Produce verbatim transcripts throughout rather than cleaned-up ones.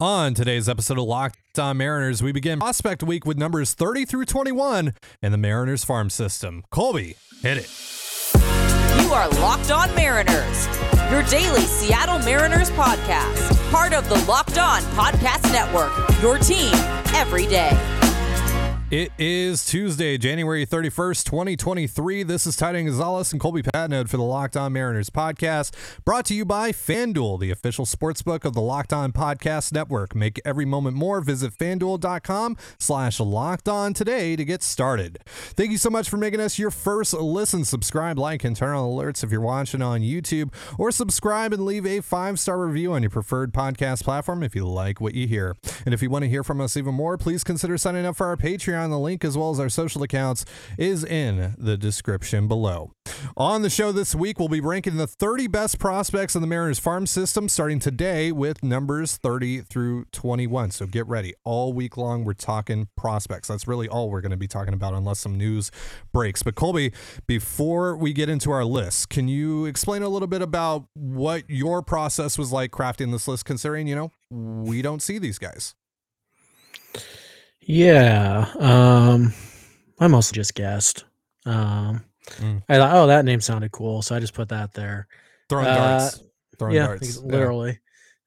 On today's episode of Locked On Mariners, we begin prospect week with numbers thirty through twenty-one in the Mariners farm system. Colby, hit it. You are Locked On Mariners, your daily Seattle Mariners podcast, part of the Locked On Podcast Network, your team every day. It is Tuesday, January thirty-first, twenty twenty-three. This is Titan Gonzalez and Colby Patnode for the Locked On Mariners podcast, brought to you by FanDuel, the official sportsbook of the Locked On Podcast Network. Make every moment more. Visit FanDuel.com slash Locked On today to get started. Thank you so much for making us your first listen. Subscribe, like, and turn on alerts if you're watching on YouTube, or subscribe and leave a five-star review on your preferred podcast platform if you like what you hear. And if you want to hear from us even more, please consider signing up for our Patreon. On the link, as well as our social accounts, is in the description below. On the show this week, we'll be ranking the thirty best prospects in the Mariners farm system starting today with numbers thirty through twenty-one. So get ready. All week long, we're talking prospects. That's really all we're going to be talking about unless some news breaks. But Colby, before we get into our list, can you explain a little bit about what your process was like crafting this list, considering, you know, we don't see these guys? Yeah, um, I mostly just guessed. Um, mm. I thought, oh, that name sounded cool, so I just put that there. Throwing uh, darts. Throwing yeah, darts. Literally.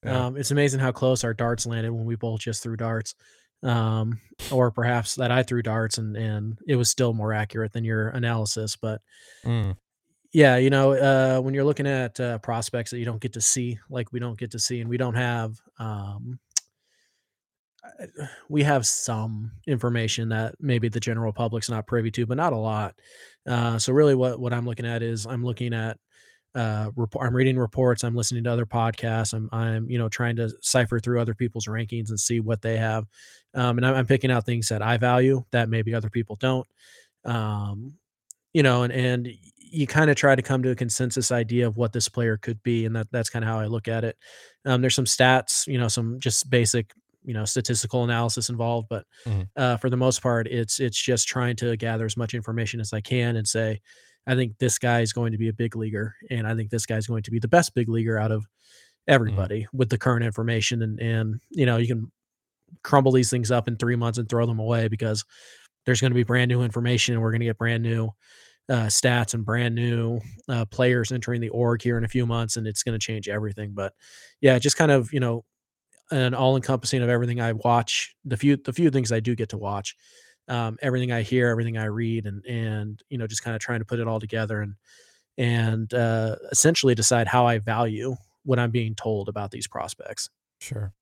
Yeah. Um, it's amazing how close our darts landed when we both just threw darts. Um, or perhaps that I threw darts and, and it was still more accurate than your analysis. But mm. yeah, you know, uh, when you're looking at uh, prospects that you don't get to see, like we don't get to see, and we don't have um, – we have some information that maybe the general public's not privy to, but not a lot. Uh, so really what, what I'm looking at is I'm looking at, uh, rep- I'm reading reports. I'm listening to other podcasts. I'm, I'm, you know, trying to cipher through other people's rankings and see what they have. Um, and I'm, I'm picking out things that I value that maybe other people don't, um, you know, and, and you kind of try to come to a consensus idea of what this player could be. And that that's kind of how I look at it. Um, there's some stats, you know, some just basic, you know, statistical analysis involved, but mm-hmm. uh, for the most part, it's, it's just trying to gather as much information as I can and say, I think this guy is going to be a big leaguer. And I think this guy is going to be the best big leaguer out of everybody mm-hmm. with the current information. And, and, you know, you can crumble these things up in three months and throw them away because there's going to be brand new information and we're going to get brand new uh, stats and brand new uh, players entering the org here in a few months. And it's going to change everything. But yeah, just kind of, you know, an all-encompassing of everything I watch, the few the few things I do get to watch, um, everything I hear, everything I read, and and you know just kind of trying to put it all together and and uh, essentially decide how I value what I'm being told about these prospects. Sure.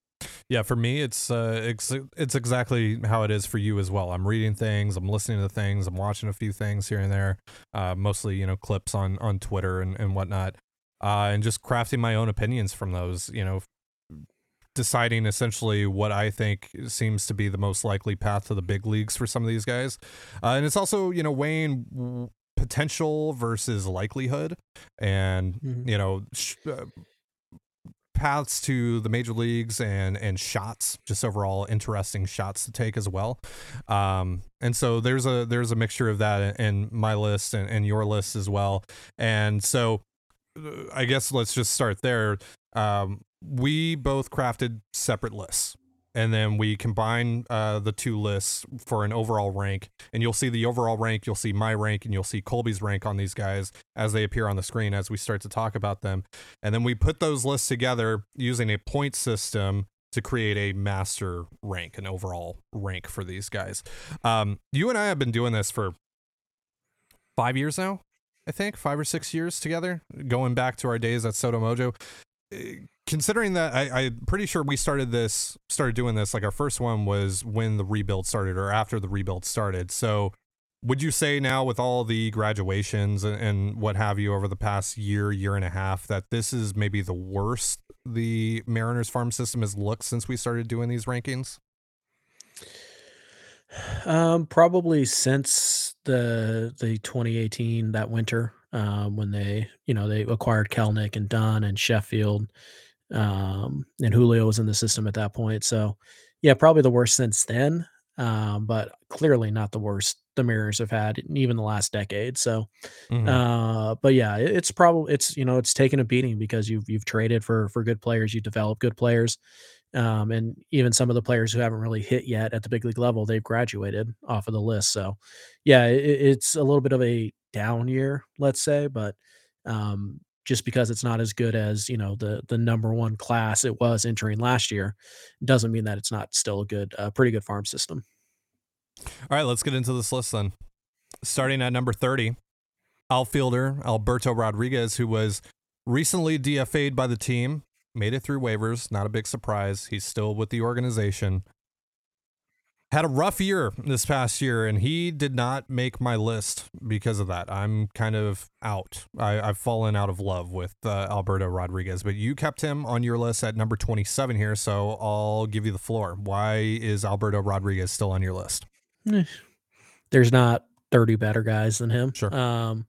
Yeah, for me, it's uh, it's, it's exactly how it is for you as well. I'm reading things, I'm listening to things, I'm watching a few things here and there, uh, mostly you know clips on on Twitter and and whatnot, uh, and just crafting my own opinions from those. You know. Deciding essentially what I think seems to be the most likely path to the big leagues for some of these guys. Uh, and it's also, you know, weighing w- potential versus likelihood and, mm-hmm. you know, sh- uh, paths to the major leagues and, and shots, just overall interesting shots to take as well. Um, and so there's a, there's a mixture of that in my list and, and your list as well. And so I guess let's just start there. Um, We both crafted separate lists, and then we combine uh, the two lists for an overall rank, and you'll see the overall rank, you'll see my rank, and you'll see Colby's rank on these guys as they appear on the screen as we start to talk about them. And then we put those lists together using a point system to create a master rank, an overall rank for these guys. Um, you and I have been doing this for five years now, I think, five or six years together, going back to our days at Soto Mojo. Considering that I, I'm pretty sure we started this started doing this like our first one was when the rebuild started or after the rebuild started. So would you say now with all the graduations and, and what have you over the past year, year and a half, that this is maybe the worst the Mariners farm system has looked since we started doing these rankings? Um, probably since the the twenty eighteen, that winter. Um, when they, you know, they acquired Kelnick and Dunn and Sheffield, um, and Julio was in the system at that point. So, yeah, probably the worst since then, um, but clearly not the worst the Mariners have had in even the last decade. So, mm-hmm. uh, but yeah, it, it's probably it's you know it's taken a beating because you've you've traded for for good players, you develop good players, Um, and even some of the players who haven't really hit yet at the big league level, they've graduated off of the list. So yeah, it, it's a little bit of a down year, let's say, but um, just because it's not as good as, you know, the, the number one class it was entering last year doesn't mean that it's not still a good, a pretty good farm system. All right, let's get into this list then. Starting at number thirty, outfielder Alberto Rodriguez, who was recently D F A'd by the team, made it through waivers. Not a big surprise. He's still with the organization. Had a rough year this past year, and he did not make my list because of that. I'm kind of out. I, I've fallen out of love with uh, Alberto Rodriguez, but you kept him on your list at number twenty-seven here, so I'll give you the floor. Why is Alberto Rodriguez still on your list? There's not thirty better guys than him. Sure. Um,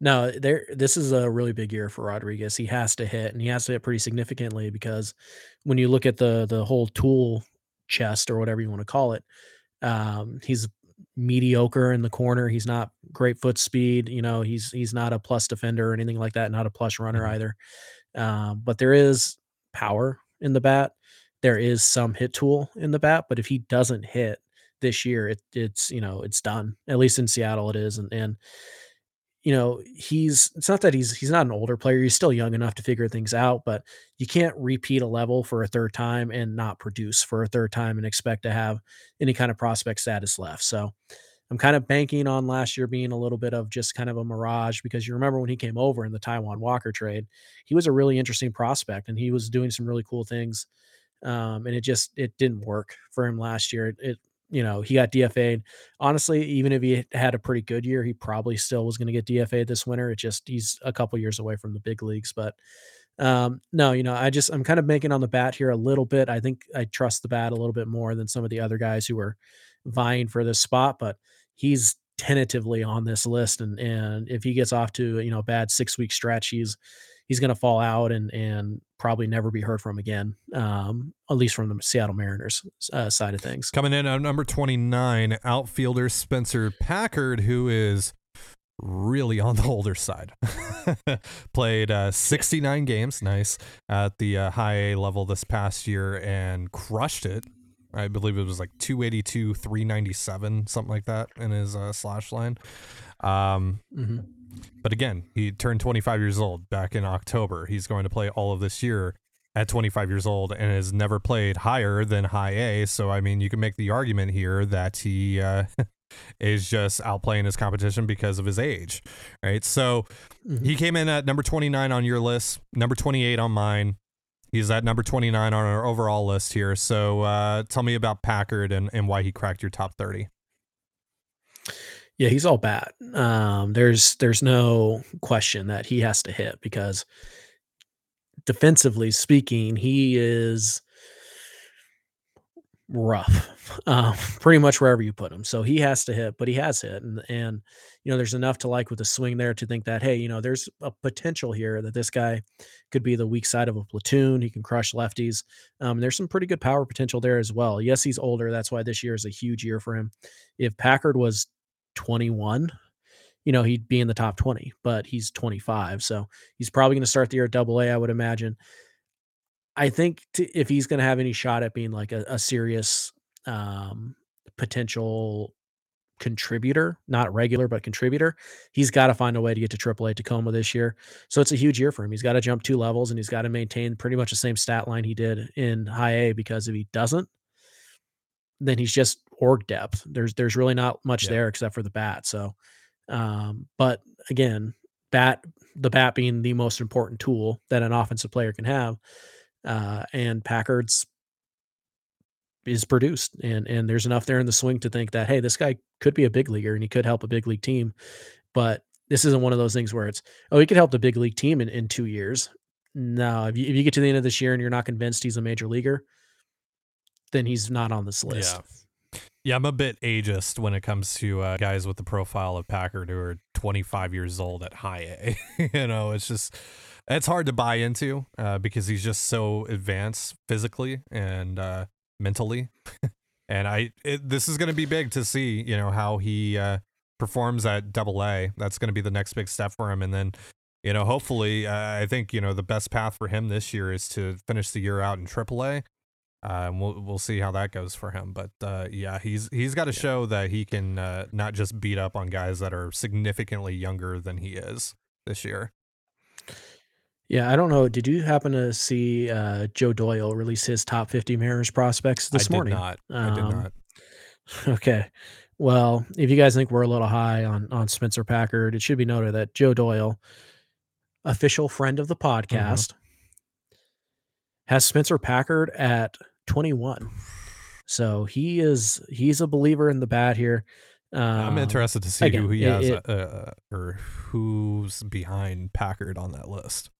No, there. This is a really big year for Rodriguez. He has to hit, and he has to hit pretty significantly because when you look at the the whole tool chest or whatever you want to call it, um, he's mediocre in the corner. He's not great foot speed. You know, he's he's not a plus defender or anything like that. Not a plus runner either. Um, but there is power in the bat. There is some hit tool in the bat. But if he doesn't hit this year, it, it's you know it's done. At least in Seattle, it is, and and. You know, he's, it's not that he's, he's not an older player. He's still young enough to figure things out, but you can't repeat a level for a third time and not produce for a third time and expect to have any kind of prospect status left. So I'm kind of banking on last year being a little bit of just kind of a mirage, because you remember when he came over in the Taiwan Walker trade, he was a really interesting prospect and he was doing some really cool things. Um, and it just, it didn't work for him last year. It, it You know, he got D F A'd. Honestly, even if he had a pretty good year, he probably still was going to get D F A'd this winter. It just, he's a couple years away from the big leagues. But um, no, you know, I just, I'm kind of banking on the bat here a little bit. I think I trust the bat a little bit more than some of the other guys who were vying for this spot, but he's tentatively on this list. And, and if he gets off to, you know, a bad six week stretch, he's, he's going to fall out and, and probably never be heard from again, um, at least from the Seattle Mariners uh, side of things. Coming in at number twenty-nine, outfielder Spencer Packard, who is really on the older side. Played uh, sixty-nine games, nice, at the uh, high A level this past year and crushed it. I believe it was like two eighty-two, three ninety-seven, something like that in his uh, slash line. Um, mm-hmm. But again, he turned twenty-five years old back in October. He's going to play all of this year at twenty-five years old and has never played higher than high A. So, I mean, you can make the argument here that he uh, is just outplaying his competition because of his age, right? So mm-hmm. He came in at number twenty-nine on your list, number twenty-eight on mine. He's at number twenty-nine on our overall list here. So uh, tell me about Packard and, and why he cracked your top thirty. Yeah, he's all bat. Um, there's there's no question that he has to hit because defensively speaking, he is rough, um, pretty much wherever you put him. So he has to hit, but he has hit. And, and, you know, there's enough to like with the swing there to think that, hey, you know, there's a potential here that this guy could be the weak side of a platoon. He can crush lefties. Um, there's some pretty good power potential there as well. Yes, he's older. That's why this year is a huge year for him. If Packard was twenty-one, you know, he'd be in the top twenty, but he's twenty-five. So he's probably going to start the year at double A, I would imagine. I think to, if he's going to have any shot at being like a, a serious um, potential contributor, not regular, but contributor, he's got to find a way to get to triple A Tacoma this year. So it's a huge year for him. He's got to jump two levels and he's got to maintain pretty much the same stat line he did in high A, because if he doesn't, then he's just org depth. There's, there's really not much yeah. there except for the bat. So, um, but again, bat, the bat being the most important tool that an offensive player can have. Uh, and Packard's is produced and, and there's enough there in the swing to think that, hey, this guy could be a big leaguer and he could help a big league team, but this isn't one of those things where it's, oh, he could help the big league team in, in two years. No, if you, if you get to the end of this year and you're not convinced he's a major leaguer, then he's not on this list. Yeah, yeah, I'm a bit ageist when it comes to uh, guys with the profile of Packard who are twenty-five years old at high A. You know, it's just, it's hard to buy into uh, because he's just so advanced physically and uh, mentally. And I, it, this is going to be big to see, you know, how he uh, performs at double A. That's going to be the next big step for him. And then, you know, hopefully uh, I think, you know, the best path for him this year is to finish the year out in triple A. Uh, and we'll we'll see how that goes for him. But uh, yeah, he's he's got to yeah. show that he can uh, not just beat up on guys that are significantly younger than he is this year. Yeah, I don't know. Did you happen to see uh, Joe Doyle release his top fifty Mariners prospects this I morning? I did not. Um, I did not. Okay. Well, if you guys think we're a little high on, on Spencer Packard, it should be noted that Joe Doyle, official friend of the podcast, mm-hmm. has Spencer Packard at twenty-one. So he is he's a believer in the bat here. Um, I'm interested to see again, who he it, has it, uh, or who's behind Packard on that list.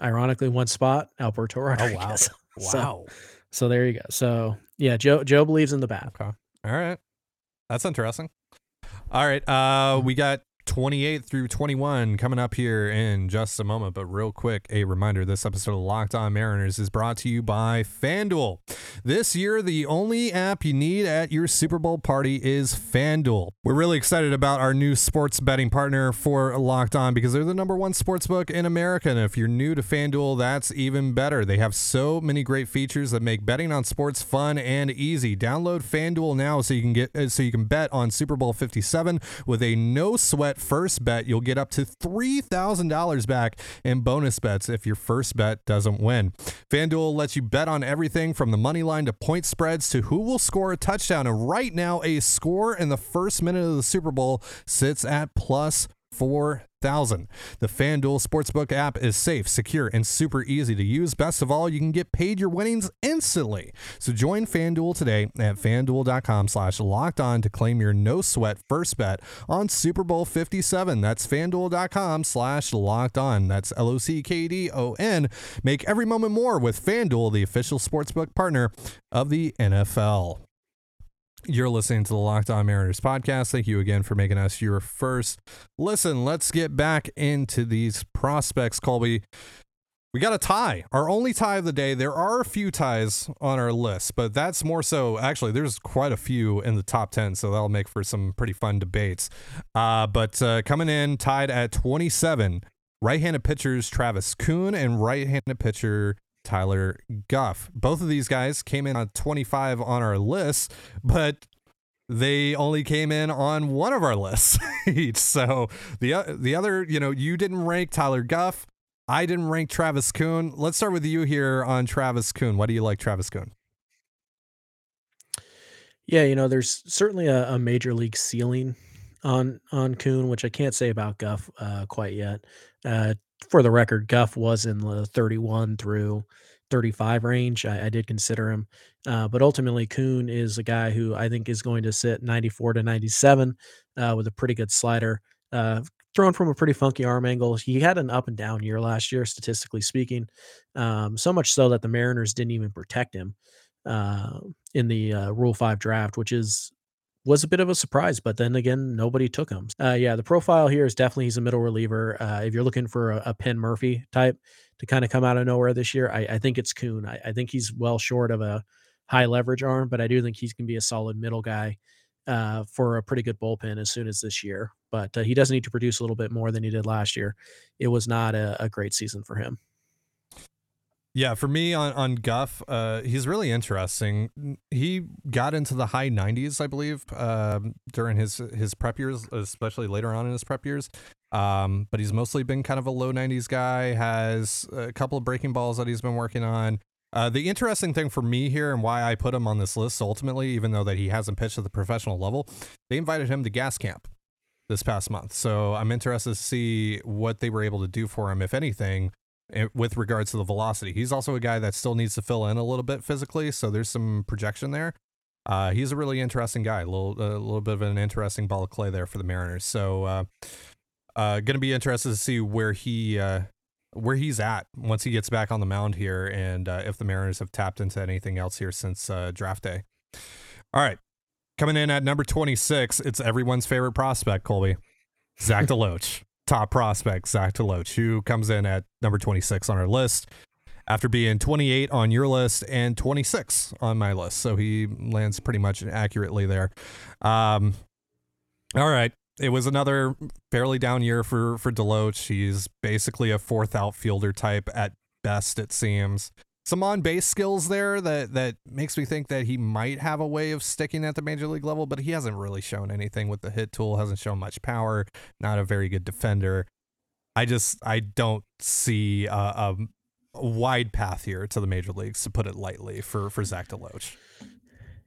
Ironically, one spot, Alberto Rodriguez. Oh, wow. Wow. So, so there you go. So yeah, Joe Joe believes in the bat. Okay. All right. That's interesting. All right. Uh, we got twenty-eight through twenty-one coming up here in just a moment. But real quick, a reminder, this episode of Locked On Mariners is brought to you by FanDuel. This year, the only app you need at your Super Bowl party is FanDuel. We're really excited about our new sports betting partner for Locked On because they're the number one sportsbook in America. And if you're new to FanDuel, that's even better. They have so many great features that make betting on sports fun and easy. Download FanDuel now so you can get so you can bet on Super Bowl fifty-seven with a no sweat first bet. You'll get up to three thousand dollars back in bonus bets if your first bet doesn't win. FanDuel lets you bet on everything from the money line to point spreads to who will score a touchdown. And right now, a score in the first minute of the Super Bowl sits at plus four thousand. The FanDuel Sportsbook app is safe, secure, and super easy to use. Best of all, you can get paid your winnings instantly. So join FanDuel today at FanDuel.com slash locked on to claim your no sweat first bet on Super Bowl fifty-seven. That's FanDuel.com slash locked on. That's L O C K D O N. Make every moment more with FanDuel, the official sportsbook partner of the N F L. You're listening to the Locked On Mariners podcast. Thank you again for making us your first listen. Let's get back into these prospects, Colby. We got a tie, our only tie of the day. There are a few ties on our list, but that's more so. Actually, there's quite a few in the top ten, so that'll make for some pretty fun debates. Uh, but uh, coming in tied at twenty-seven, right-handed pitchers Travis Kuhn and right-handed pitcher Tyler Guff. Both of these guys came in on twenty-five on our list, but they only came in on one of our lists each. So the the other, you know, you didn't rank Tyler Guff. I didn't rank Travis Kuhn. Let's start with you here on Travis Kuhn. Why do you like Travis Kuhn? Yeah, you know, there's certainly a, a major league ceiling on on Kuhn, which I can't say about Guff uh, quite yet. Uh, For the record, Guff was in the thirty-one through thirty-five range. I, I did consider him. Uh, but ultimately, Kuhn is a guy who I think is going to sit ninety-four to ninety-seven uh, with a pretty good slider. Uh, thrown from a pretty funky arm angle. He had an up and down year last year, statistically speaking. Um, so much so that the Mariners didn't even protect him uh, in the uh, Rule five draft, which is was a bit of a surprise, but then again, nobody took him. Uh, yeah, the profile here is definitely he's a middle reliever. Uh, if you're looking for a, a Penn Murphy type to kind of come out of nowhere this year, I, I think it's Kuhn. I, I think he's well short of a high leverage arm, but I do think he can be a solid middle guy uh, for a pretty good bullpen as soon as this year. But uh, he does need to produce a little bit more than he did last year. It was not a, a great season for him. Yeah, for me on, on Guff, uh, he's really interesting. He got into the high nineties, I believe, uh, during his, his prep years, especially later on in his prep years. Um, but he's mostly been kind of a low nineties guy, has a couple of breaking balls that he's been working on. Uh, the interesting thing for me here and why I put him on this list ultimately, even though that he hasn't pitched at the professional level, they invited him to Gas Camp this past month. So I'm interested to see what they were able to do for him, if anything, with regards to the velocity. He's also a guy that still needs to fill in a little bit physically, so there's some projection there. Uh, he's a really interesting guy, a little, a little bit of an interesting ball of clay there for the Mariners. So uh, uh, going to be interested to see where he uh, where he's at once he gets back on the mound here, and uh, if the Mariners have tapped into anything else here since uh, draft day. All right, coming in at number twenty-six, it's everyone's favorite prospect, Colby, Zach DeLoach. Top prospect Zach DeLoach, who comes in at number twenty-six on our list after being twenty-eight on your list and twenty-six on my list. So he lands pretty much accurately there. Um, all right. It was another fairly down year for, for DeLoach. He's basically a fourth outfielder type at best, it seems. some on-base skills there that, that makes me think that he might have a way of sticking at the major league level, but he hasn't really shown anything with the hit tool, hasn't shown much power, not a very good defender. I just, I don't see a, a wide path here to the major leagues, to put it lightly, for, for Zach DeLoach.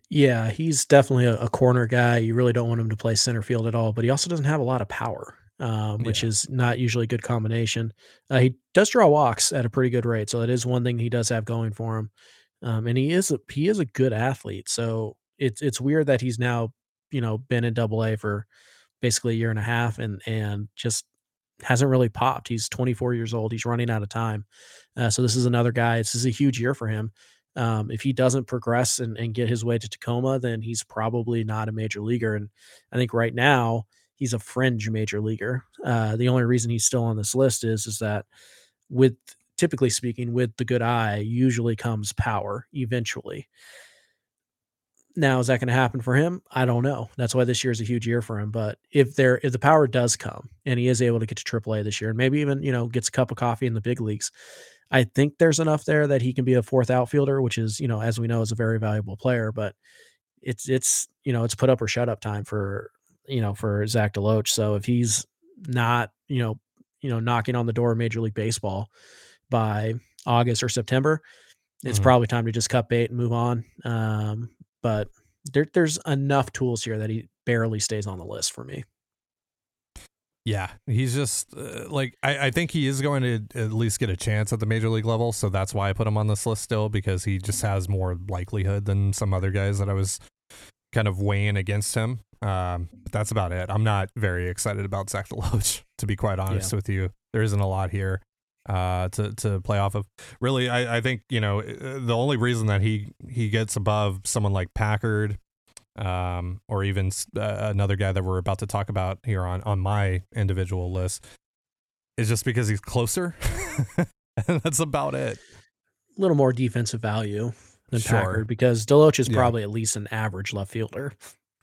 Yeah, he's definitely a, a corner guy. You really don't want him to play center field at all, but he also doesn't have a lot of power. Um, which yeah. is not usually a good combination. Uh, he does draw walks at a pretty good rate, so that is one thing he does have going for him. Um, and he is a, he is a good athlete, so it's it's weird that he's now, you know, been in Double A for basically a year and a half and and just hasn't really popped. He's twenty-four years old. He's running out of time. Uh, so this is another guy. This is a huge year for him. Um, if he doesn't progress and, and get his way to Tacoma, then he's probably not a major leaguer. And I think right now, he's a fringe major leaguer. Uh, the only reason he's still on this list is, is that with, typically speaking, with the good eye usually comes power eventually. Now, is that going to happen for him? I don't know. That's why this year is a huge year for him. But if there, if the power does come and he is able to get to triple A this year and maybe even, you know, gets a cup of coffee in the big leagues, I think there's enough there that he can be a fourth outfielder, which is, you know, as we know, is a very valuable player, but it's, it's, you know, it's put up or shut up time for, you know, for Zach DeLoach. So if he's not, you know, you know, knocking on the door of Major League Baseball by August or September, it's mm-hmm. probably time to just cut bait and move on. Um, but there, there's enough tools here that he barely stays on the list for me. Yeah, he's just uh, like, I, I think he is going to at least get a chance at the major league level. So that's why I put him on this list still, because he just has more likelihood than some other guys that I was kind of weighing against him. Um, but that's about it. I'm not very excited about Zach DeLoach, to be quite honest yeah. with you. There isn't a lot here uh, to to play off of. Really, I, I think, you know, the only reason that he, he gets above someone like Packard um, or even uh, another guy that we're about to talk about here on, on my individual list is just because he's closer. And that's about it. A little more defensive value than sure. Packard, because DeLoach is probably yeah. at least an average left fielder.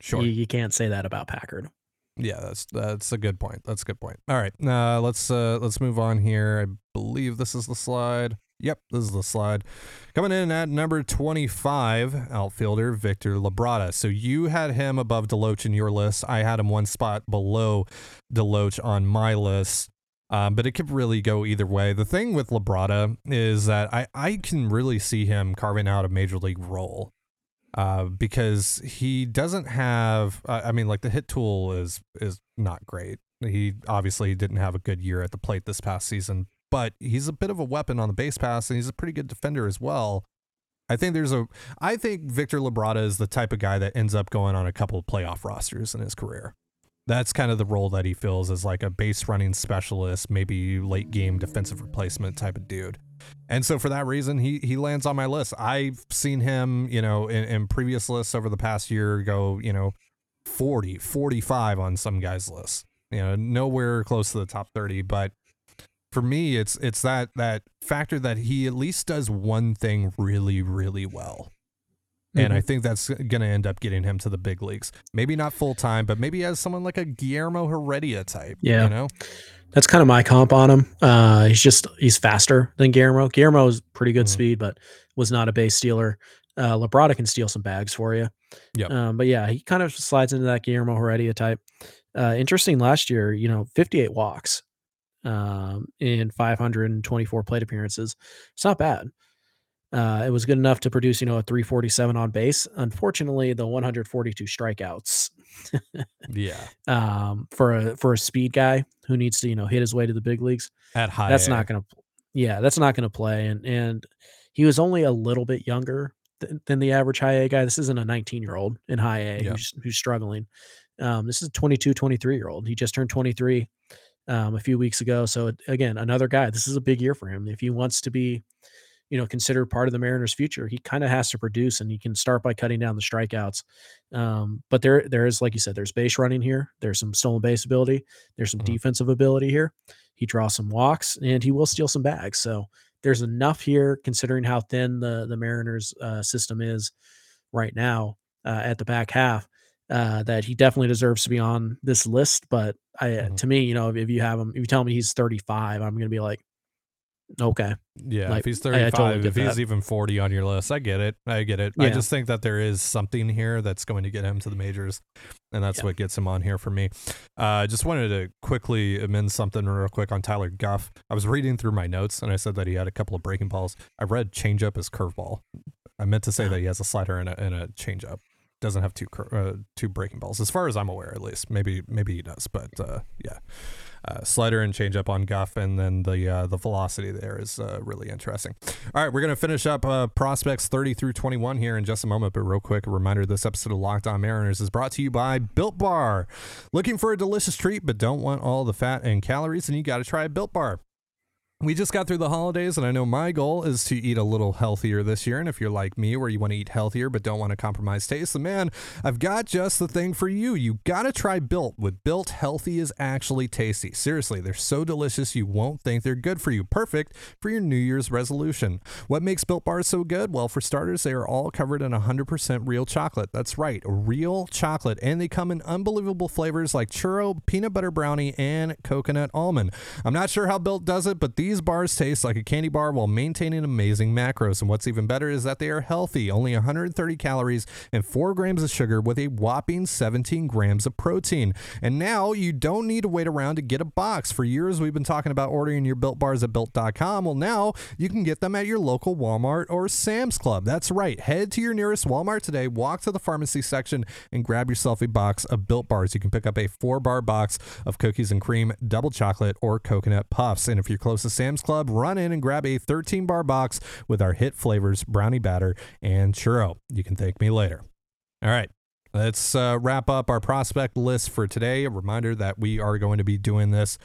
Sure. You, you can't say that about Packard. Yeah, that's that's a good point. That's a good point. All right. Uh, let's uh, let's move on here. I believe this is the slide. Yep, this is the slide. Coming in at number twenty-five, outfielder Victor Labrada. So you had him above DeLoach in your list. I had him one spot below DeLoach on my list. Um, but it could really go either way. The thing with Labrada is that I, I can really see him carving out a major league role. Uh, because he doesn't have, uh, I mean, like the hit tool is, is not great. He obviously didn't have a good year at the plate this past season, but he's a bit of a weapon on the base pass and he's a pretty good defender as well. I think there's a, I think Victor Labrada is the type of guy that ends up going on a couple of playoff rosters in his career. That's kind of the role that he fills, as like a base running specialist, maybe late game defensive replacement type of dude. And so for that reason, he he lands on my list. I've seen him, you know, in, in previous lists over the past year go, you know, forty, forty-five on some guys' lists. You know, nowhere close to the top thirty. But for me, it's it's that that factor that he at least does one thing really, really well. Mm-hmm. And I think that's going to end up getting him to the big leagues. Maybe not full-time, but maybe as someone like a Guillermo Heredia type, yeah. you know? That's kind of my comp on him. Uh, he's just, he's faster than Guillermo. Guillermo's pretty good mm-hmm. speed, but was not a base stealer. Uh, Labrada can steal some bags for you. Yep. Um, but yeah, he kind of slides into that Guillermo Heredia type. Uh, interesting last year, you know, fifty-eight walks um, in five hundred twenty-four plate appearances. It's not bad. Uh, it was good enough to produce, you know, a three forty-seven on base. Unfortunately, the one forty-two strikeouts. yeah. Um, for a for a speed guy who needs to, you know, hit his way to the big leagues at high. That's A. not gonna. Yeah, that's not gonna play. And and he was only a little bit younger th- than the average high A guy. This isn't a nineteen year old in high A yeah. who's, who's struggling. Um, this is a twenty-two, twenty-three year old. He just turned twenty-three um, a few weeks ago. So again, another guy. This is a big year for him if he wants to be, you know, considered part of the Mariners' future. He kind of has to produce, and he can start by cutting down the strikeouts. Um, but there, there is, like you said, there's base running here. There's some stolen base ability. There's some mm-hmm. defensive ability here. He draws some walks, and he will steal some bags. So there's enough here, considering how thin the the Mariners' uh, system is right now uh, at the back half, uh, that he definitely deserves to be on this list. But I, mm-hmm. to me, you know, if, if you have him, if you tell me he's thirty-five, I'm going to be like, Okay. Yeah, like, if he's thirty-five, totally if he's that. even forty on your list, I get it. I get it. Yeah. I just think that there is something here that's going to get him to the majors, and that's yeah. what gets him on here for me. I uh, just wanted to quickly amend something real quick on Tyler Goff. I was reading through my notes, and I said that he had a couple of breaking balls. I read changeup as curveball. I meant to say yeah. that he has a slider and a, and a changeup. Doesn't have two uh, two breaking balls, as far as I'm aware, at least. Maybe maybe he does, but uh, yeah. Uh, slider and change up on Goff, and then the uh, the velocity there is uh, really interesting. All right, we're going to finish up uh, prospects thirty through twenty-one here in just a moment, but real quick, a reminder, this episode of Locked On Mariners is brought to you by Built Bar. Looking for a delicious treat but don't want all the fat and calories? Then you got to try a Built Bar. We just got through the holidays, and I know my goal is to eat a little healthier this year. And if you're like me, where you want to eat healthier but don't want to compromise taste, then man, I've got just the thing for you. You got to try Built. With Built, healthy is actually tasty. Seriously, they're so delicious you won't think they're good for you. Perfect for your New Year's resolution. What makes Built Bars so good? Well, for starters, they are all covered in one hundred percent real chocolate. That's right, real chocolate. And they come in unbelievable flavors like churro, peanut butter brownie, and coconut almond. I'm not sure how Built does it, but these These bars taste like a candy bar while maintaining amazing macros. And what's even better is that they are healthy, only one hundred thirty calories and four grams of sugar with a whopping seventeen grams of protein. And now you don't need to wait around to get a box. For years, we've been talking about ordering your Built Bars at Built dot com. Well, now you can get them at your local Walmart or Sam's Club. That's right. Head to your nearest Walmart today, walk to the pharmacy section, and grab yourself a box of Built Bars. You can pick up a four-bar box of cookies and cream, double chocolate, or coconut puffs. And if you're close to Sam's Club, run in and grab a thirteen bar box with our hit flavors, brownie batter, and churro. You can thank me later. All right. Let's uh, wrap up our prospect list for today. A reminder that we are going to be doing this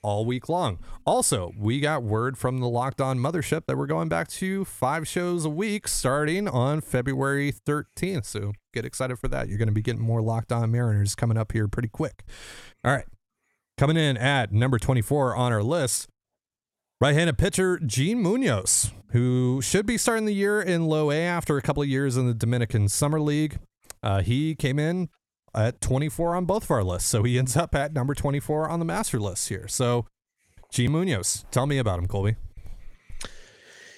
all week long. Also, we got word from the Locked On Mothership that we're going back to five shows a week starting on February thirteenth. So get excited for that. You're going to be getting more Locked On Mariners coming up here pretty quick. All right. Coming in at number twenty-four on our list, right-handed pitcher Gene Munoz, who should be starting the year in low A after a couple of years in the Dominican Summer League. Uh, he came in at twenty-four on both of our lists, so he ends up at number twenty-four on the master list here. So Gene Munoz, tell me about him, Colby.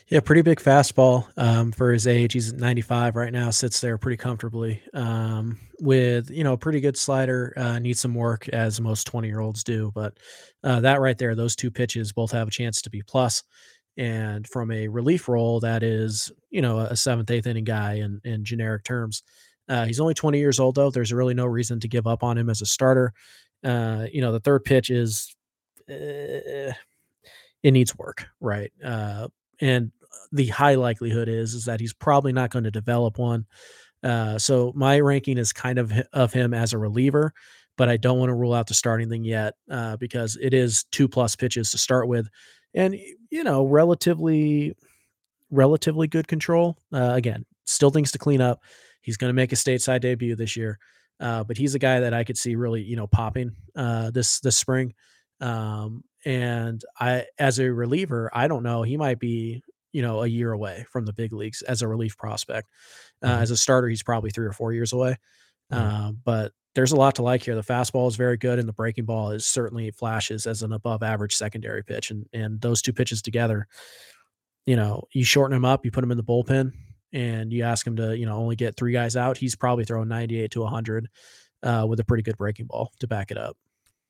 Yeah, pretty big fastball um, for his age. He's ninety-five right now, sits there pretty comfortably um, with, you know, a pretty good slider. Uh, needs some work, as most twenty-year-olds do. But uh, that right there, those two pitches both have a chance to be plus. And from a relief role, that is, you know, a seventh, eighth inning guy in, in generic terms. Uh, he's only twenty years old, though. There's really no reason to give up on him as a starter. Uh, you know, the third pitch is uh, it needs work, right? Uh, and the high likelihood is, is that he's probably not going to develop one. Uh, so my ranking is kind of of him as a reliever, but I don't want to rule out the starting thing yet uh, because it is two plus pitches to start with. And, you know, relatively, relatively good control. Uh, again, still things to clean up. He's going to make a stateside debut this year, uh, but he's a guy that I could see really, you know, popping uh, this, this spring. Um, and I, as a reliever, I don't know, he might be, you know, a year away from the big leagues as a relief prospect. Uh, mm-hmm. As a starter, he's probably three or four years away. Mm-hmm. Uh, but there's a lot to like here. The fastball is very good, and the breaking ball is certainly flashes as an above average secondary pitch. And, and those two pitches together, you know, you shorten him up, you put him in the bullpen, and you ask him to, you know, only get three guys out. He's probably throwing ninety-eight to one hundred uh, with a pretty good breaking ball to back it up.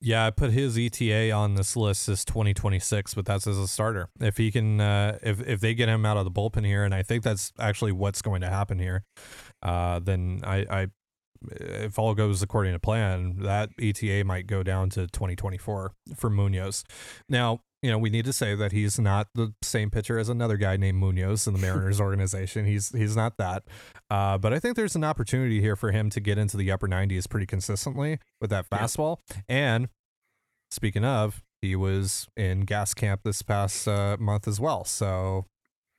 Yeah, I put his E T A on this list as twenty twenty-six, but that's as a starter. If he can, uh, if if they get him out of the bullpen here, and I think that's actually what's going to happen here, uh, then I, I, if all goes according to plan, that E T A might go down to twenty twenty-four for Munoz. Now, you know, we need to say that he's not the same pitcher as another guy named Munoz in the Mariners organization. He's he's not that. Uh, but I think there's an opportunity here for him to get into the upper nineties pretty consistently with that fastball. Yeah. And speaking of, he was in gas camp this past uh, month as well. So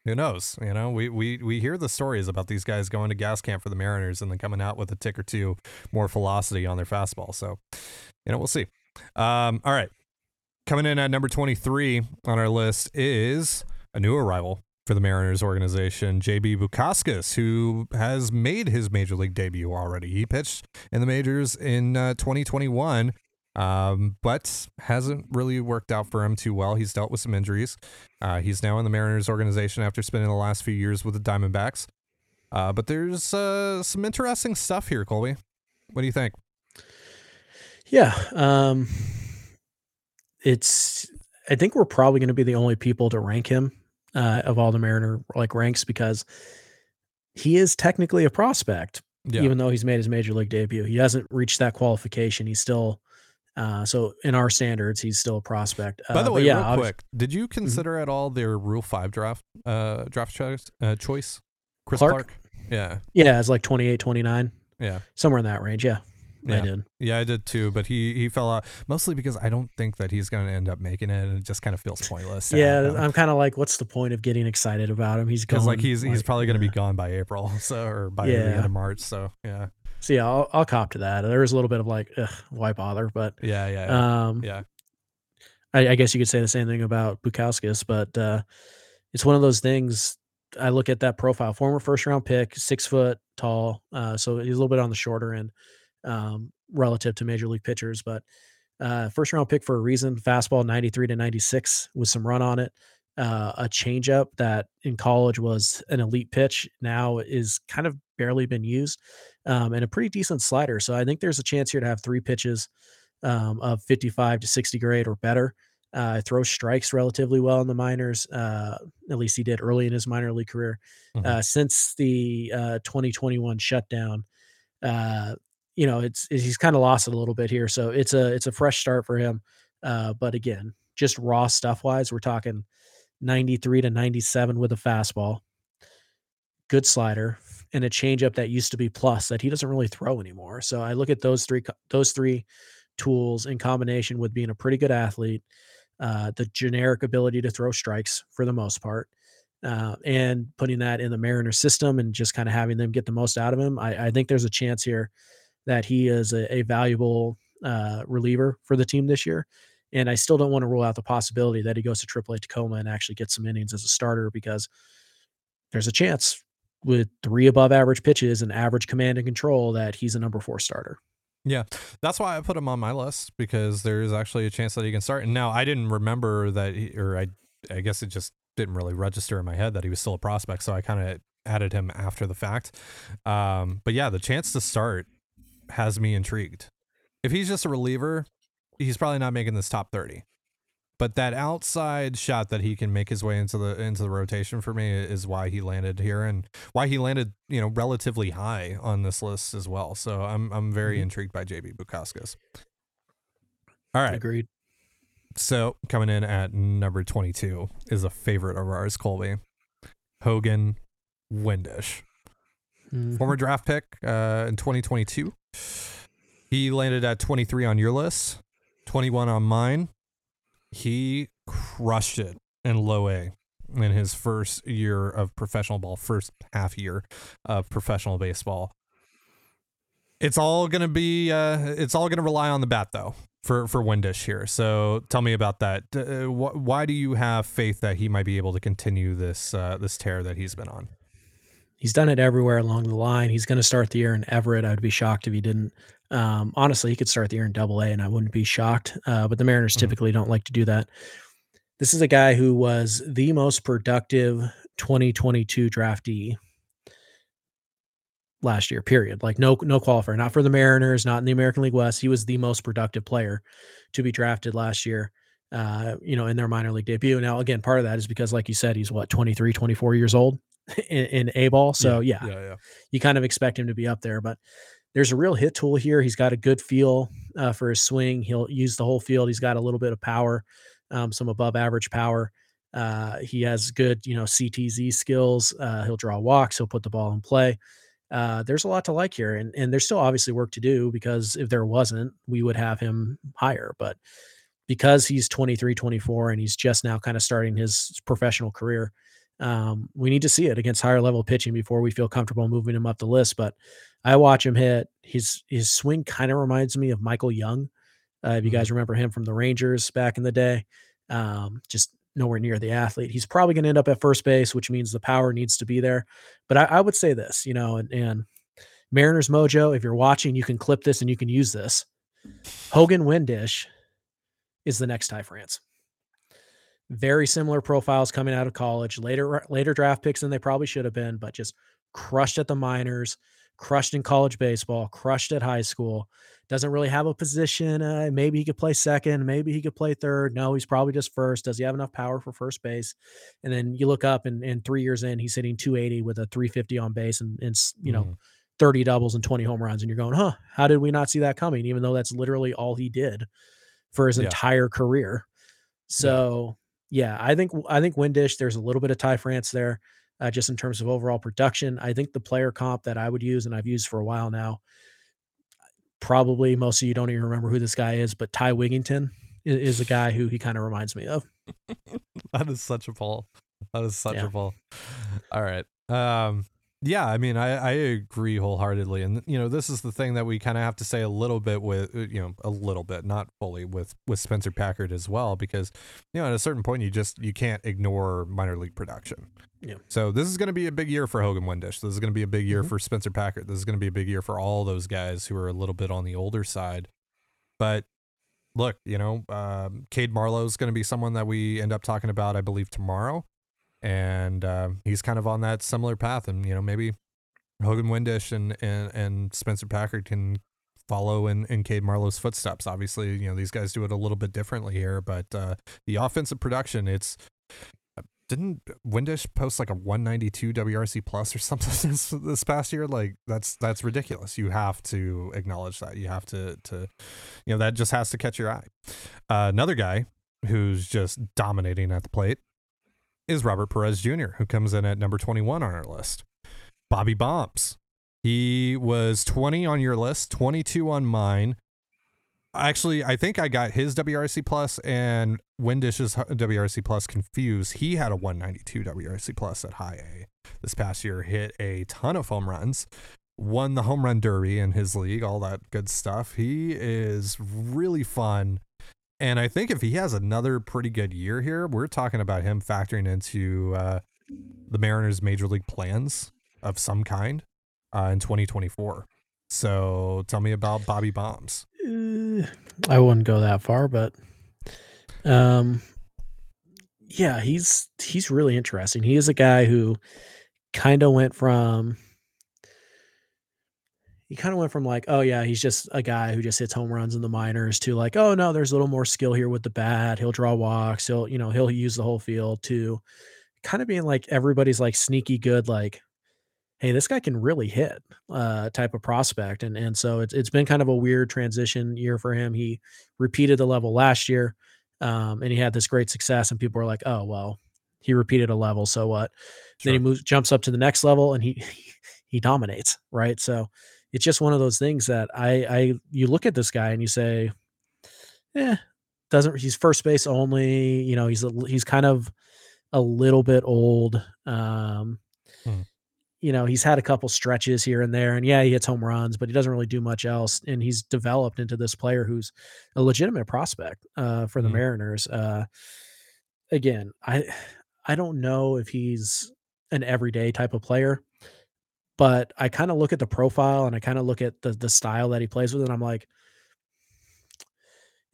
who knows? You know, we, we, we hear the stories about these guys going to gas camp for the Mariners and then coming out with a tick or two more velocity on their fastball. So, you know, we'll see. Um, all right. Coming in at number twenty-three on our list is a new arrival for the Mariners organization, J B Bukauskas, who has made his major league debut already. He pitched in the majors in uh, twenty twenty-one, um, but hasn't really worked out for him too well. He's dealt with some injuries. Uh, he's now in the Mariners organization after spending the last few years with the Diamondbacks. Uh, but there's uh, some interesting stuff here, Colby. What do you think? Yeah, um, it's. I think we're probably going to be the only people to rank him uh, of all the Mariner like ranks, because he is technically a prospect, yeah. even though he's made his major league debut. He hasn't reached that qualification. He's still uh, so in our standards, he's still a prospect. Uh, By the way, yeah, real quick, did you consider mm-hmm. at all their Rule Five draft uh, draft choice? Uh, choice? Chris Clark? Clark? Yeah, yeah, it's like twenty-eight, twenty-nine yeah, somewhere in that range, yeah. Yeah. I did. Yeah, I did too, but he, he fell out mostly because I don't think that he's going to end up making it, and it just kind of feels pointless. Yeah, I'm kind of like, what's the point of getting excited about him? He's going like he's like, he's probably going to yeah. be gone by April, so or by yeah. the end of March. So yeah. So yeah, I'll I'll cop to that. There was a little bit of like, ugh, why bother? But yeah, yeah, yeah. um, yeah. I, I guess you could say the same thing about Bukowskis, but uh, it's one of those things. I look at that profile, former first round pick, six foot tall, uh, so he's a little bit on the shorter end. Um, relative to major league pitchers, but uh, first round pick for a reason. Fastball ninety-three to ninety-six with some run on it. Uh, a changeup that in college was an elite pitch, now is kind of barely been used, um, and a pretty decent slider. So I think there's a chance here to have three pitches um, of fifty-five to sixty grade or better. Uh, throws strikes relatively well in the minors. Uh, at least he did early in his minor league career. Mm-hmm. Uh, since the uh, twenty twenty-one shutdown, uh, you know, it's, it's he's kind of lost it a little bit here. So it's a it's a fresh start for him. Uh, but again, just raw stuff wise, we're talking ninety-three to ninety-seven with a fastball, good slider, and a changeup that used to be plus that he doesn't really throw anymore. So I look at those three those three tools in combination with being a pretty good athlete, uh, the generic ability to throw strikes for the most part, uh, and putting that in the Mariner system and just kind of having them get the most out of him. I, I think there's a chance here that he is a, a valuable uh, reliever for the team this year. And I still don't want to rule out the possibility that he goes to triple A Tacoma and actually gets some innings as a starter, because there's a chance with three above average pitches and average command and control that he's a number four starter. Yeah, that's why I put him on my list, because there is actually a chance that he can start. And now I didn't remember that, he, or I, I guess it just didn't really register in my head that he was still a prospect. So I kind of added him after the fact. Um, but yeah, the chance to start has me intrigued. If he's just a reliever, he's probably not making this top thirty, but that outside shot that he can make his way into the into the rotation for me is why he landed here, and why he landed, you know, relatively high on this list as well. So I'm I'm very mm-hmm. intrigued by J B Bukowskis. All right, agreed. So coming in at number twenty-two is a favorite of ours, Colby. Hogan Windisch, mm-hmm. former draft pick uh, in twenty twenty-two. He landed at twenty-three on your list, twenty-one on mine. He crushed it in low A in his first year of professional ball, first half year of professional baseball. It's all going to be, uh, it's all going to rely on the bat, though, for, for Windisch here. So tell me about that. Uh, wh- why do you have faith that he might be able to continue this uh, this tear that he's been on? He's done it everywhere along the line. He's going to start the year in Everett. I would be shocked if he didn't. Um, honestly, he could start the year in Double A, and I wouldn't be shocked. Uh, but the Mariners mm-hmm. typically don't like to do that. This is a guy who was the most productive twenty twenty-two draftee last year, period. Like no, no qualifier, not for the Mariners, not in the American League West. He was the most productive player to be drafted last year, uh, you know, in their minor league debut. Now, again, part of that is because, like you said, he's what, twenty-three, twenty-four years old. In, in A ball. So yeah, yeah, yeah, yeah, you kind of expect him to be up there, but there's a real hit tool here. He's got a good feel uh, for his swing. He'll use the whole field. He's got a little bit of power, um, some above average power. Uh, he has good, you know, C T Z skills. Uh, he'll draw walks. He'll put the ball in play. Uh, there's a lot to like here, and, and there's still obviously work to do, because if there wasn't, we would have him higher, but because he's twenty-three, twenty-four, and he's just now kind of starting his professional career, Um, we need to see it against higher level pitching before we feel comfortable moving him up the list. But I watch him hit. His his swing kind of reminds me of Michael Young. Uh, if you guys remember him from the Rangers back in the day, um, just nowhere near the athlete. He's probably going to end up at first base, which means the power needs to be there. But I, I would say this, you know, and, and Mariners Mojo, if you're watching, you can clip this and you can use this. Hogan Windisch is the next Ty France. Very similar profiles coming out of college, later later draft picks than they probably should have been, but just crushed at the minors, crushed in college baseball, crushed at high school. Doesn't really have a position. Uh, maybe he could play second. Maybe he could play third. No, he's probably just first. Does he have enough power for first base? And then you look up, and, and three years in, he's hitting two eighty with a three fifty on base and, and you know, mm-hmm. thirty doubles and twenty home runs. And you're going, huh, how did we not see that coming? Even though that's literally all he did for his yeah. entire career. So, yeah. yeah, I think I think Windisch, there's a little bit of Ty France there. Uh, just in terms of overall production, I think the player comp that I would use, and I've used for a while now, probably most of you don't even remember who this guy is, but Ty Wigington is, is a guy who he kind of reminds me of. That is such a ball. That is such yeah. a ball. All right. Um, yeah, I mean, I, I agree wholeheartedly. And, you know, this is the thing that we kind of have to say a little bit with, you know, a little bit, not fully with, with Spencer Packard as well, because, you know, at a certain point, you just, you can't ignore minor league production. Yeah. So this is going to be a big year for Hogan Windisch. This is going to be a big year mm-hmm. for Spencer Packard. This is going to be a big year for all those guys who are a little bit on the older side. But look, you know, um, Cade Marlowe is going to be someone that we end up talking about, I believe, tomorrow. And uh, he's kind of on that similar path. And, you know, maybe Hogan Windisch and, and, and Spencer Packard can follow in, in Cade Marlowe's footsteps. Obviously, you know, these guys do it a little bit differently here. But uh, the offensive production, it's... Didn't Windisch post like a one ninety-two W R C plus or something this, this past year? Like that's that's ridiculous. You have to acknowledge that. You have to to, you know, that just has to catch your eye. Uh, another guy who's just dominating at the plate is Robert Perez Junior, who comes in at number twenty-one on our list. Bobby Bombs. He was twenty on your list, twenty-two on mine. Actually, I think I got his W R C plus and Windish's W R C plus confused. He had a one ninety-two W R C plus at high A this past year, hit a ton of home runs, won the home run derby in his league, all that good stuff. He is really fun. And I think if he has another pretty good year here, we're talking about him factoring into uh, the Mariners' major league plans of some kind uh, in twenty twenty-four. So tell me about Bobby Bombs. Uh, I wouldn't go that far, but um, yeah, he's he's really interesting. He is a guy who kind of went from he kind of went from like, oh yeah, he's just a guy who just hits home runs in the minors to like, oh no, there's a little more skill here with the bat. He'll draw walks. He'll you know he'll use the whole field to kind of being like everybody's like sneaky good like. Hey, this guy can really hit uh, type of prospect. And and so it's it's been kind of a weird transition year for him. He repeated the level last year um, and he had this great success and people were like, oh, well, he repeated a level. So what? Sure. Then he moves, jumps up to the next level and he, he dominates. Right. So it's just one of those things that I, I, you look at this guy and you say, eh, doesn't he's first base only, you know, he's, a, he's kind of a little bit old. Um, hmm. You know, he's had a couple stretches here and there and yeah, he hits home runs, but he doesn't really do much else. And he's developed into this player who's a legitimate prospect uh, for the mm-hmm. Mariners. Uh, again, I, I don't know if he's an everyday type of player, but I kind of look at the profile and I kind of look at the, the style that he plays with. And I'm like,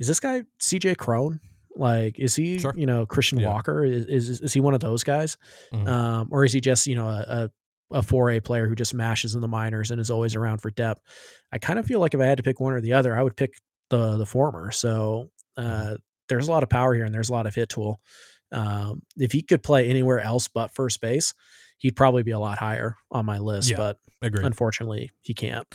is this guy C J Cron? Like, is he, sure. you know, Christian yeah. Walker? Is, is, is he one of those guys? Mm-hmm. Um, or is he just, you know, a, a a four A player who just mashes in the minors and is always around for depth? I kind of feel like if I had to pick one or the other, I would pick the the former. So uh, there's a lot of power here and there's a lot of hit tool. Um, if he could play anywhere else but first base, he'd probably be a lot higher on my list, yeah, but agreed. Unfortunately he can't.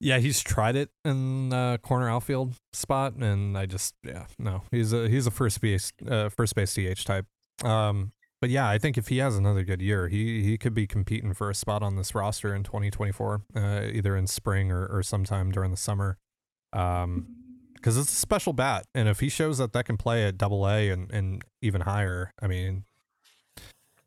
Yeah, he's tried it in the corner outfield spot. And I just, yeah, no, he's a, he's a first base, uh, first base D H type. Um, But yeah, I think if he has another good year, he he could be competing for a spot on this roster in twenty twenty-four, uh, either in spring or, or sometime during the summer. Um, because it's a special bat. And if he shows that that can play at double A and, and even higher, I mean,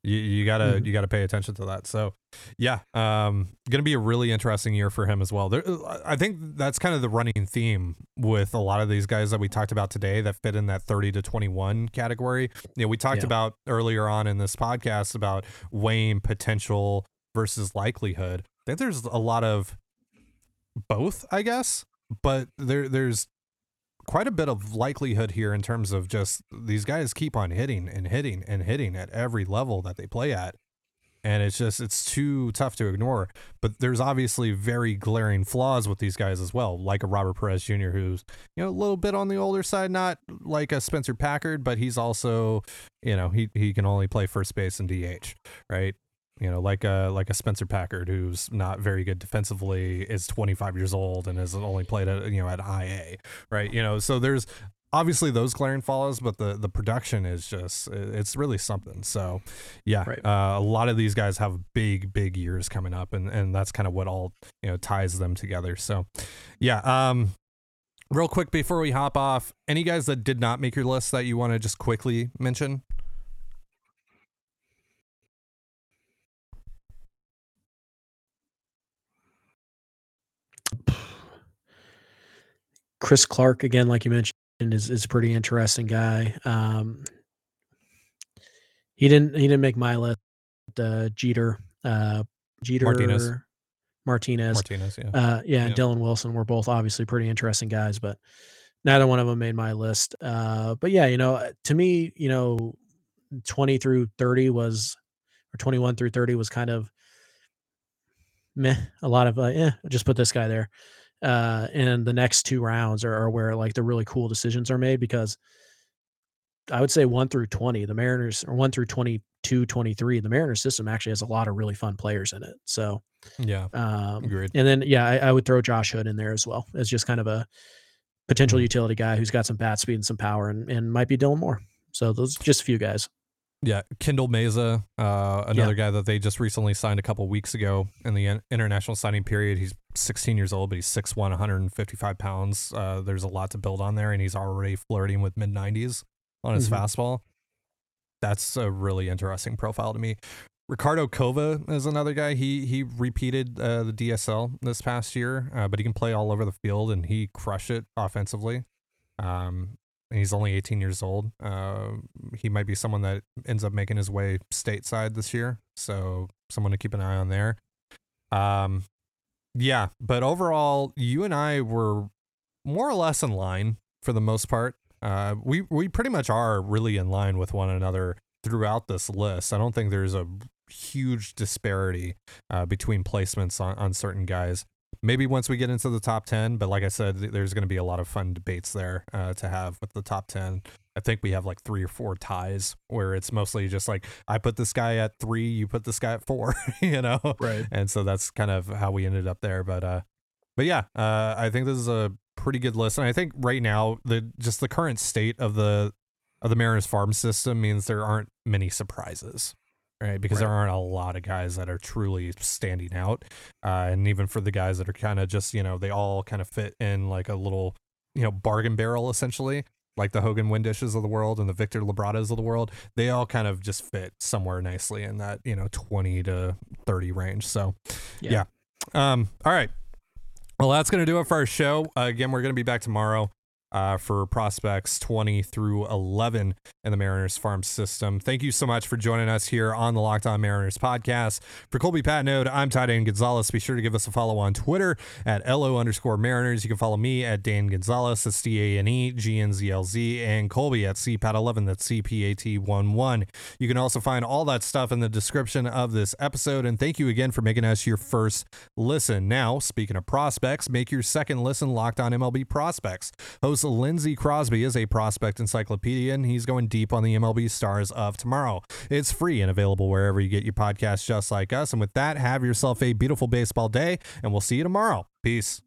you, you gotta, mm-hmm. you gotta pay attention to that. So yeah, um, gonna be a really interesting year for him as well. There, I think that's kind of the running theme with a lot of these guys that we talked about today that fit in that thirty to twenty-one category. You know, we talked yeah. about earlier on in this podcast about weighing potential versus likelihood. I think there's a lot of both, I guess, but there there's quite a bit of likelihood here in terms of just these guys keep on hitting and hitting and hitting at every level that they play at. And it's just, it's too tough to ignore. But there's obviously very glaring flaws with these guys as well, like a Robert Perez Junior, who's, you know, a little bit on the older side, not like a Spencer Packard, but he's also, you know, he, he can only play first base and D H, right? You know, like a, like a Spencer Packard, who's not very good defensively, is twenty-five years old and has only played at, you know, at I A, right? You know, so there's obviously those glaring flaws, but the, the production is just, it's really something. So yeah, right. uh, a lot of these guys have big, big years coming up, and, and that's kind of what all, you know, ties them together. So yeah. Um, real quick before we hop off, any guys that did not make your list that you want to just quickly mention? Chris Clark, again, like you mentioned, is is a pretty interesting guy. Um, he didn't he didn't make my list. Uh, Jeter, uh, Jeter, Martinez, Martinez, Martinez yeah, uh, yeah, and yeah. Dylan Wilson were both obviously pretty interesting guys, but neither one of them made my list. Uh, but yeah, you know, to me, you know, twenty through thirty was, or twenty-one through thirty was kind of meh. A lot of uh, yeah, just put this guy there. Uh, and the next two rounds are, are where like the really cool decisions are made, because I would say one through twenty, the Mariners, or one through twenty-two, twenty-three, the Mariners system actually has a lot of really fun players in it. So, yeah. Um, Agreed. And then, yeah, I, I would throw Josh Hood in there as well, as just kind of a potential utility guy who's got some bat speed and some power, and, and might be Dylan Moore. So those are just a few guys. Yeah, Kendall Meza, uh, another yeah. guy that they just recently signed a couple weeks ago in the in- international signing period. He's sixteen years old, but he's six foot one, one hundred fifty-five pounds. Uh, there's a lot to build on there, and he's already flirting with mid-nineties on his mm-hmm. fastball. That's a really interesting profile to me. Ricardo Cova is another guy. He he repeated uh, the D S L this past year, uh, but he can play all over the field, and he crushed it offensively. Um And he's only eighteen years old. Uh, he might be someone that ends up making his way stateside this year. So someone to keep an eye on there. Um, yeah, but overall, you and I were more or less in line for the most part. Uh, we, we pretty much are really in line with one another throughout this list. I don't think there's a huge disparity uh, between placements on, on certain guys. Maybe once we get into the top ten, but like I said, th- there's going to be a lot of fun debates there uh, to have with the top ten. I think we have like three or four ties where it's mostly just like, I put this guy at three, you put this guy at four, you know? Right. And so that's kind of how we ended up there. But, uh, but yeah, uh, I think this is a pretty good list. And I think right now, the, just the current state of the, of the Mariners farm system means there aren't many surprises. Right, because right. there aren't a lot of guys that are truly standing out. Uh, and even for the guys that are kind of just, you know, they all kind of fit in like a little, you know, bargain barrel, essentially, like the Hogan Windishes of the world and the Victor Labradas of the world. They all kind of just fit somewhere nicely in that, you know, twenty to thirty range. So, yeah. yeah. Um. All right. Well, that's going to do it for our show. Uh, again, we're going to be back tomorrow. Uh, for prospects twenty through eleven in the Mariners farm system. Thank you so much for joining us here on the Locked On Mariners podcast. For Colby Patnode, I'm Ty Dan Gonzalez. Be sure to give us a follow on Twitter at LO underscore Mariners. You can follow me at Dan Gonzalez. That's D A N E G N Z L Z, and Colby at C P A T eleven. That's C P A T eleven. You can also find all that stuff in the description of this episode. And thank you again for making us your first listen. Now, speaking of prospects, make your second listen Locked On M L B Prospects. Host Lindsey Crosby is a prospect encyclopedia, and he's going deep on the M L B stars of tomorrow. It's free and available wherever you get your podcasts, just like us. And with that, have yourself a beautiful baseball day, and we'll see you tomorrow. Peace.